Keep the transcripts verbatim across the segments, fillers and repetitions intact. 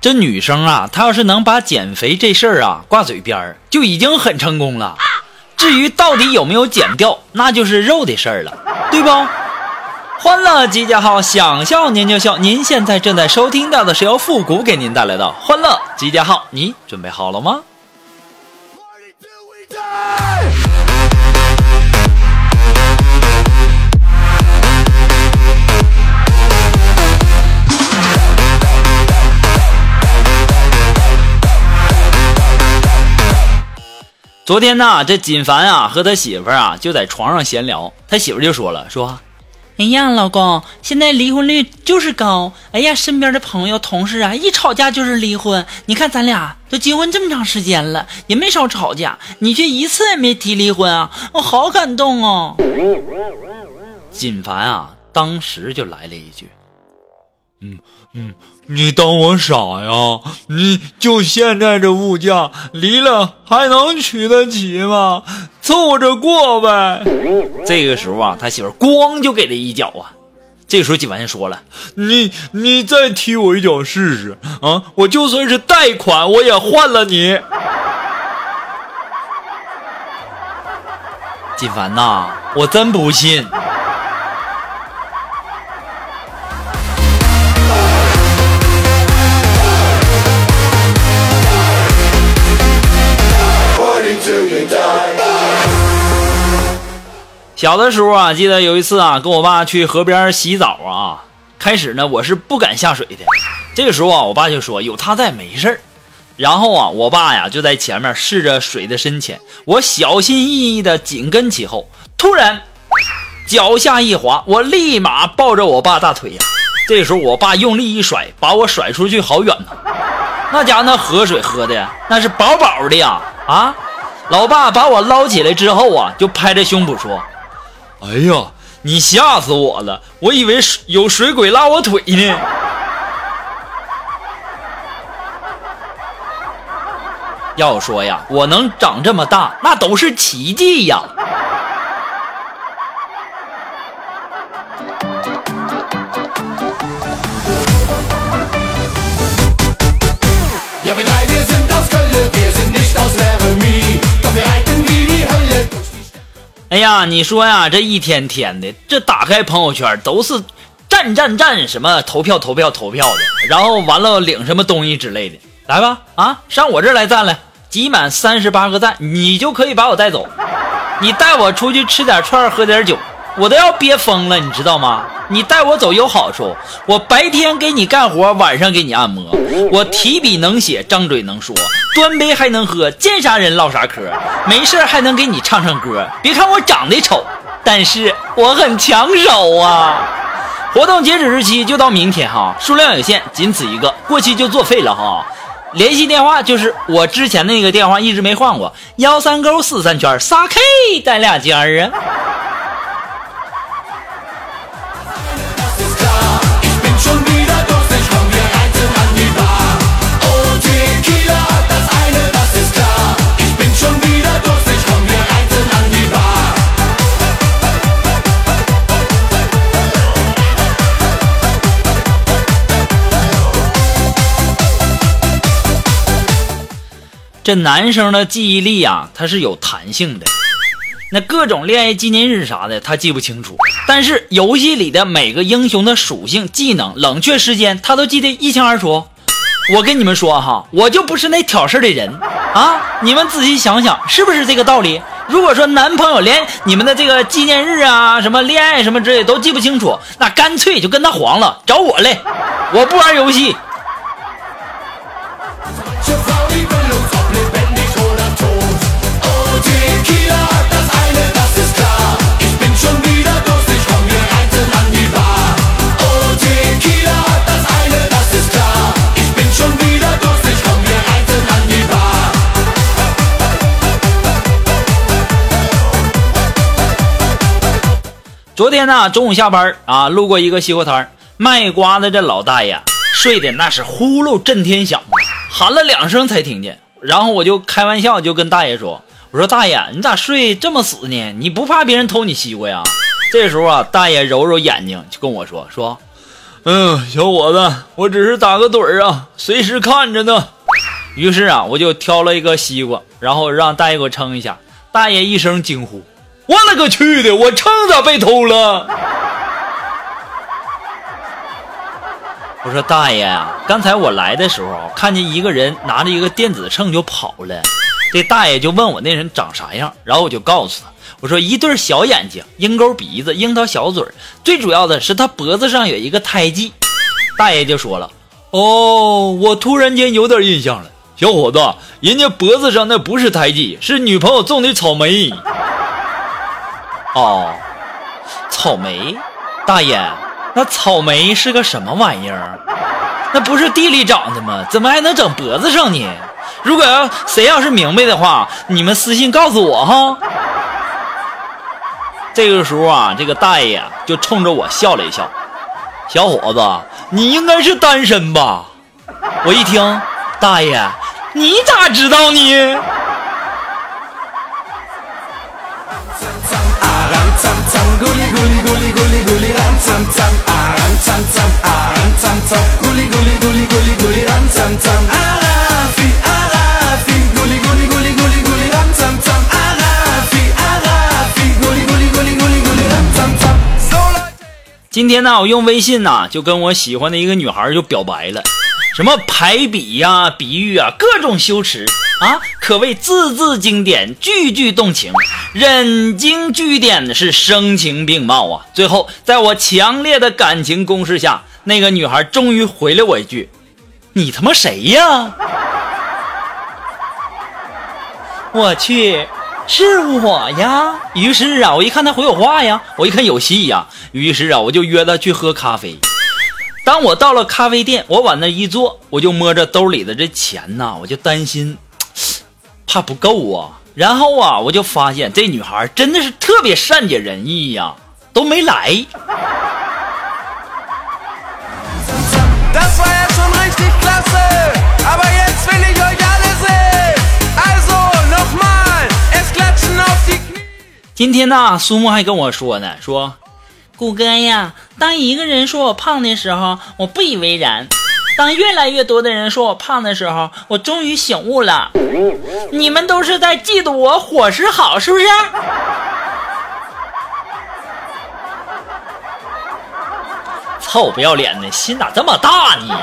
这女生啊，她要是能把减肥这事儿啊挂嘴边就已经很成功了。至于到底有没有减掉，那就是肉的事儿了，对不？欢乐集结号，想笑您就笑。您现在正在收听到的是由复古给您带来的欢乐集结号，你准备好了吗？昨天呢，这锦凡啊和他媳妇儿啊就在床上闲聊，他媳妇儿就说了，说哎呀老公，现在离婚率就是高，哎呀身边的朋友同事啊一吵架就是离婚，你看咱俩都结婚这么长时间了，也没少吵架，你却一次也没提离婚啊，我好感动哦。锦凡啊当时就来了一句，嗯嗯，你当我傻呀？你就现在这物价，离了还能娶得起吗？凑着过呗。这个时候啊，他媳妇咣就给他一脚啊。这个时候锦凡就说了：“你你再踢我一脚试试啊！我就算是贷款，我也换了你。”锦凡呐、啊，我真不信。小的时候啊，记得有一次啊，跟我爸去河边洗澡啊。开始呢，我是不敢下水的。这个时候啊，我爸就说有他在没事儿。然后啊，我爸呀就在前面试着水的深浅，我小心翼翼的紧跟其后。突然，脚下一滑，我立马抱着我爸大腿呀、啊。这个时候，我爸用力一甩，把我甩出去好远呢、啊。那家伙那河水喝的那是饱饱的呀啊！老爸把我捞起来之后啊，就拍着胸脯说。哎呀，你吓死我了！我以为有水鬼拉我腿呢。要说呀，我能长这么大，那都是奇迹呀。哎呀，你说呀，这一天天的，这打开朋友圈都是战战战什么投票投票投票的，然后完了领什么东西之类的。来吧，啊，上我这儿来赞来，集满三十八个赞，你就可以把我带走。你带我出去吃点串喝点酒，我都要憋疯了，你知道吗？你带我走有好处，我白天给你干活，晚上给你按摩，我提笔能写，张嘴能说。端杯还能喝，见啥人唠啥嗑，没事还能给你唱唱歌。别看我长得丑，但是我很抢手啊！活动截止日期就到明天哈，数量有限，仅此一个，过期就作废了哈。联系电话就是我之前那个电话，一直没换过，幺三勾四三圈，仨 K 带俩尖儿啊！这男生的记忆力啊，它是有弹性的，那各种恋爱纪念日啥的他记不清楚，但是游戏里的每个英雄的属性、技能、冷却时间他都记得一清二楚。我跟你们说哈，我就不是那挑事的人啊！你们仔细想想，是不是这个道理？如果说男朋友连你们的这个纪念日啊、什么恋爱什么之类都记不清楚，那干脆就跟他黄了，找我来，我不玩游戏。昨天呢，中午下班啊，路过一个西瓜摊，卖瓜的这老大爷睡得那是呼噜震天响，喊了两声才听见。然后我就开玩笑就跟大爷说，我说大爷你咋睡这么死呢，你不怕别人偷你西瓜呀？这时候啊，大爷揉揉眼睛就跟我说说嗯，小伙子，我只是打个盹啊，随时看着呢。于是啊，我就挑了一个西瓜，然后让大爷给我称一下。大爷一声惊呼，我勒个去的，我称咋被偷了？我说大爷啊，刚才我来的时候看见一个人拿着一个电子秤就跑了，这大爷就问我那人长啥样，然后我就告诉他，我说一对小眼睛，鹰钩鼻子，樱桃小嘴，最主要的是他脖子上有一个胎记。大爷就说了，哦，我突然间有点印象了，小伙子，人家脖子上那不是胎记，是女朋友种的草莓。哦，草莓，大爷那草莓是个什么玩意儿？那不是地里长的吗？怎么还能整脖子上呢？如果要谁要是明白的话，你们私信告诉我哈。这个时候啊，这个大爷就冲着我笑了一笑，小伙子，你应该是单身吧？我一听，大爷，你咋知道呢？今天呢，我用微信呢就跟我喜欢的一个女孩就表白了，什么排比啊、比喻啊，各种修辞啊，可谓字字经典，句句动情，忍经据典的是声情并茂啊。最后在我强烈的感情攻势下，那个女孩终于回了我一句，你他妈谁呀？我去，是我呀。于是啊，我一看她回我话呀，我一看有戏呀，于是啊，我就约她去喝咖啡。当我到了咖啡店，我往那一坐，我就摸着兜里的这钱呐，我就担心怕不够啊。然后啊，我就发现这女孩真的是特别善解人意呀，都没来。今天呢，苏木还跟我说呢，说谷歌呀，当一个人说我胖的时候，我不以为然。当越来越多的人说我胖的时候，我终于醒悟了。你们都是在嫉妒我伙食好，是不是？臭不要脸的，心咋这么大呢？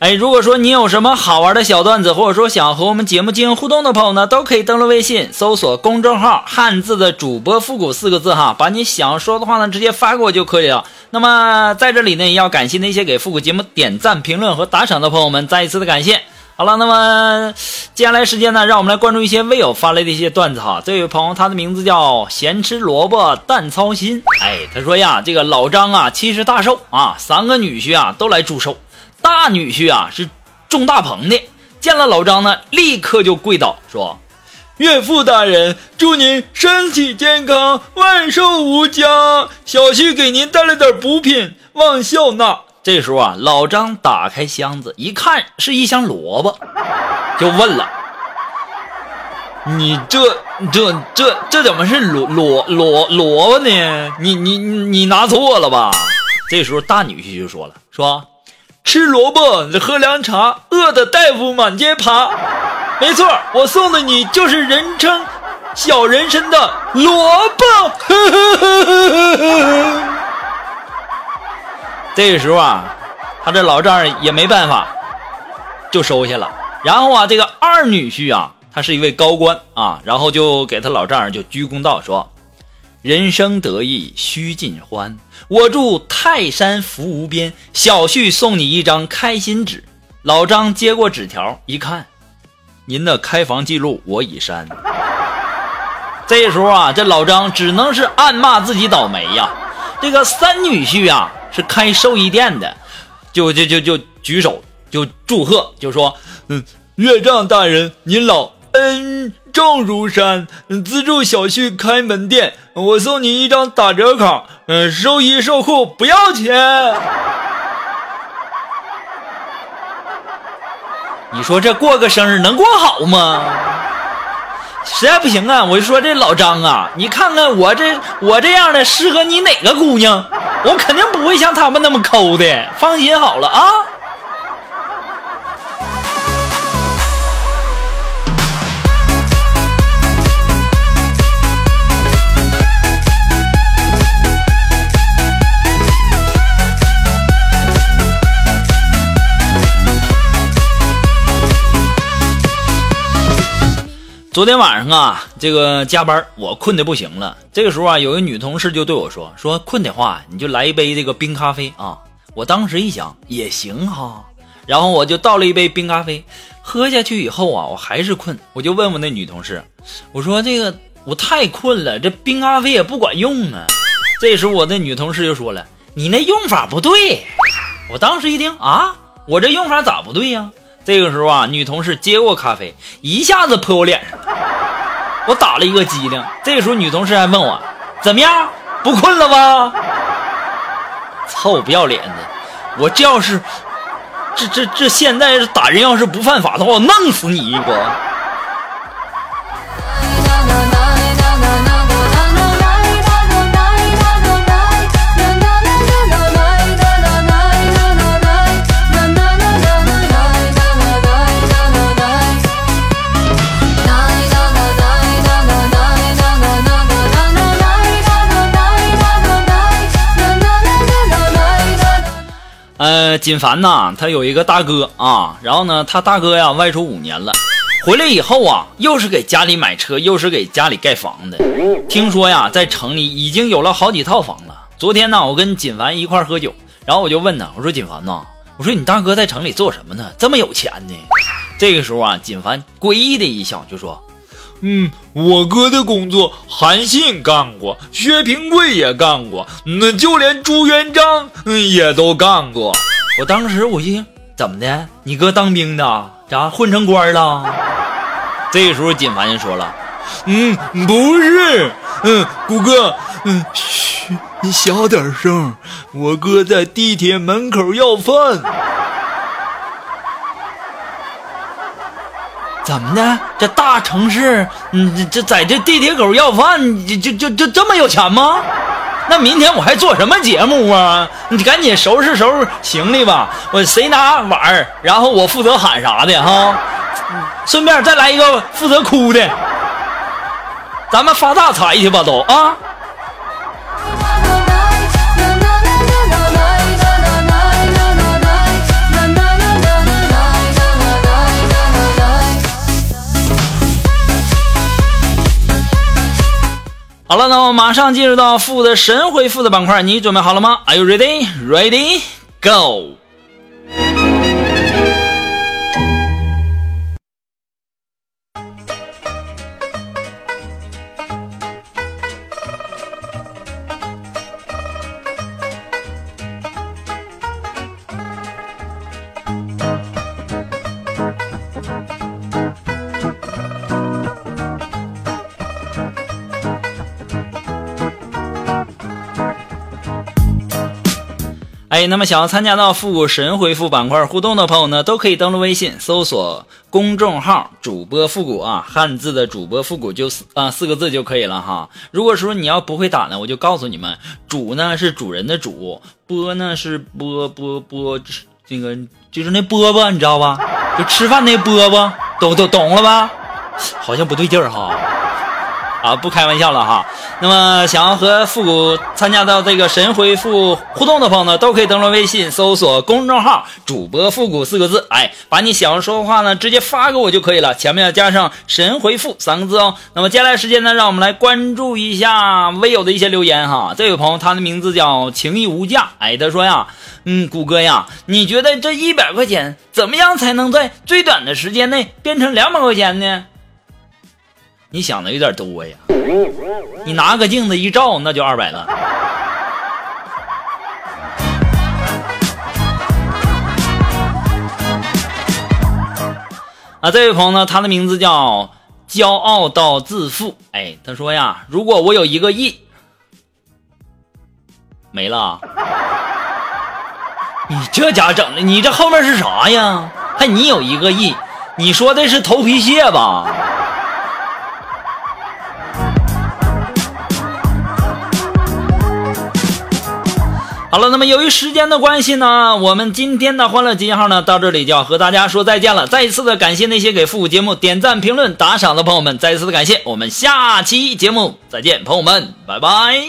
哎，如果说你有什么好玩的小段子，或者说想和我们节目进行互动的朋友呢，都可以登录微信搜索公众号汉字的主播复古四个字哈，把你想说的话呢直接发给我就可以了。那么在这里呢，也要感谢那些给复古节目点赞评论和打赏的朋友们，再一次的感谢。好了，那么接下来时间呢，让我们来关注一些微友发来的一些段子哈。这位朋友他的名字叫咸吃萝卜淡操心，哎，他说呀，这个老张啊七十大寿啊，三个女婿啊都来祝寿，大女婿啊是种大棚的，见了老张呢立刻就跪倒说，岳父大人，祝您身体健康，万寿无疆，小婿给您带来点补品，望笑纳。这时候啊，老张打开箱子一看，是一箱萝卜，就问了：“你这、这、这、这怎么是萝萝萝萝卜呢？你、你、你拿错了吧？”这时候大女婿就说了：“说吃萝卜喝凉茶，饿的大夫满街爬。没错，我送的你就是人称小人参的萝卜。呵呵呵呵呵”这个时候啊，他这老丈人也没办法，就收下了。然后啊，这个二女婿啊，他是一位高官啊，然后就给他老丈人就鞠躬道说：“人生得意须尽欢，我祝泰山福无边。小婿送你一张开心纸。”老张接过纸条一看，您的开房记录我已删。这时候啊，这老张只能是暗骂自己倒霉呀、啊。这个三女婿啊是开寿衣店的，就就就就举手就祝贺，就说：“嗯，岳丈大人，您老恩重如山，资助小婿开门店，我送你一张打折卡，嗯、呃，收衣售裤不要钱。”你说这过个生日能过好吗？实在不行啊，我就说这老张啊，你看看我这我这样的适合你哪个姑娘？我肯定不会像他们那么抠的，放心好了啊。昨天晚上啊，这个加班我困得不行了。这个时候啊，有一个女同事就对我说：“说困的话，你就来一杯这个冰咖啡啊。”我当时一想也行哈，然后我就倒了一杯冰咖啡，喝下去以后啊，我还是困，我就问问那女同事，我说：“这个我太困了，这冰咖啡也不管用啊。”这时候我那女同事就说了：“你那用法不对。”我当时一听啊，我这用法咋不对呀、啊？这个时候啊，女同事接过咖啡，一下子泼我脸上，我打了一个激灵。这个时候女同事还问我：“怎么样，不困了吧？”臭不要脸的！我这要是这这这现在打人要是不犯法的话，我弄死你一个！呃，锦凡呐，他有一个大哥啊，然后呢，他大哥呀外出五年了，回来以后啊，又是给家里买车，又是给家里盖房的。听说呀，在城里已经有了好几套房了。昨天呢，我跟锦凡一块喝酒，然后我就问他，我说：“锦凡呐，我说你大哥在城里做什么呢？这么有钱呢？”这个时候啊，锦凡诡异的一笑，就说：“嗯，我哥的工作，韩信干过，薛平贵也干过，那就连朱元璋也都干过。”我当时我心怎么的？你哥当兵的，咋混成官了？这时候锦凡就说了：“嗯，不是，嗯，谷哥，嗯，嘘，你小点声，我哥在地铁门口要饭。”怎么的？这大城市，嗯，这这在这地铁口要饭，这这这这这么有钱吗？那明天我还做什么节目啊？你赶紧收拾收拾行李吧，我谁拿碗，然后我负责喊啥的哈，顺便再来一个负责哭的，咱们发大财去吧都啊！好了，那我马上进入到负责神回复的板块，你准备好了吗？ Are you ready? Ready? Go! 哎，那么想要参加到复古神回复板块互动的朋友呢，都可以登录微信搜索公众号主播复古啊，汉字的主播复古就啊、呃、四个字就可以了哈。如果说你要不会打呢，我就告诉你们，主呢是主人的主，播呢是播播播这个就是那饽饽，你知道吧？就吃饭那饽饽，懂懂懂了吧？好像不对劲儿哈。啊，不开玩笑了哈。那么想要和复古参加到这个神回复互动的朋友呢，都可以登录微信搜索公众号主播复古四个字，哎，把你想要说的话呢直接发给我就可以了，前面要加上神回复三个字哦。那么接下来时间呢，让我们来关注一下微友的一些留言哈。这位朋友他的名字叫情谊无价，哎，他说呀，嗯，谷歌呀，你觉得这一百块钱怎么样才能在最短的时间内变成两百块钱呢？你想的有点多呀，你拿个镜子一照，那就二百了。啊，这位朋友呢，他的名字叫骄傲到自负。哎，他说呀，如果我有一个亿，没了。你这家整的，你这后面是啥呀？还你有一个亿，你说的是头皮屑吧？好了，那么由于时间的关系呢，我们今天的欢乐集结号呢到这里就要和大家说再见了。再一次的感谢那些给复古节目点赞评论打赏的朋友们，再一次的感谢，我们下期节目再见，朋友们，拜拜。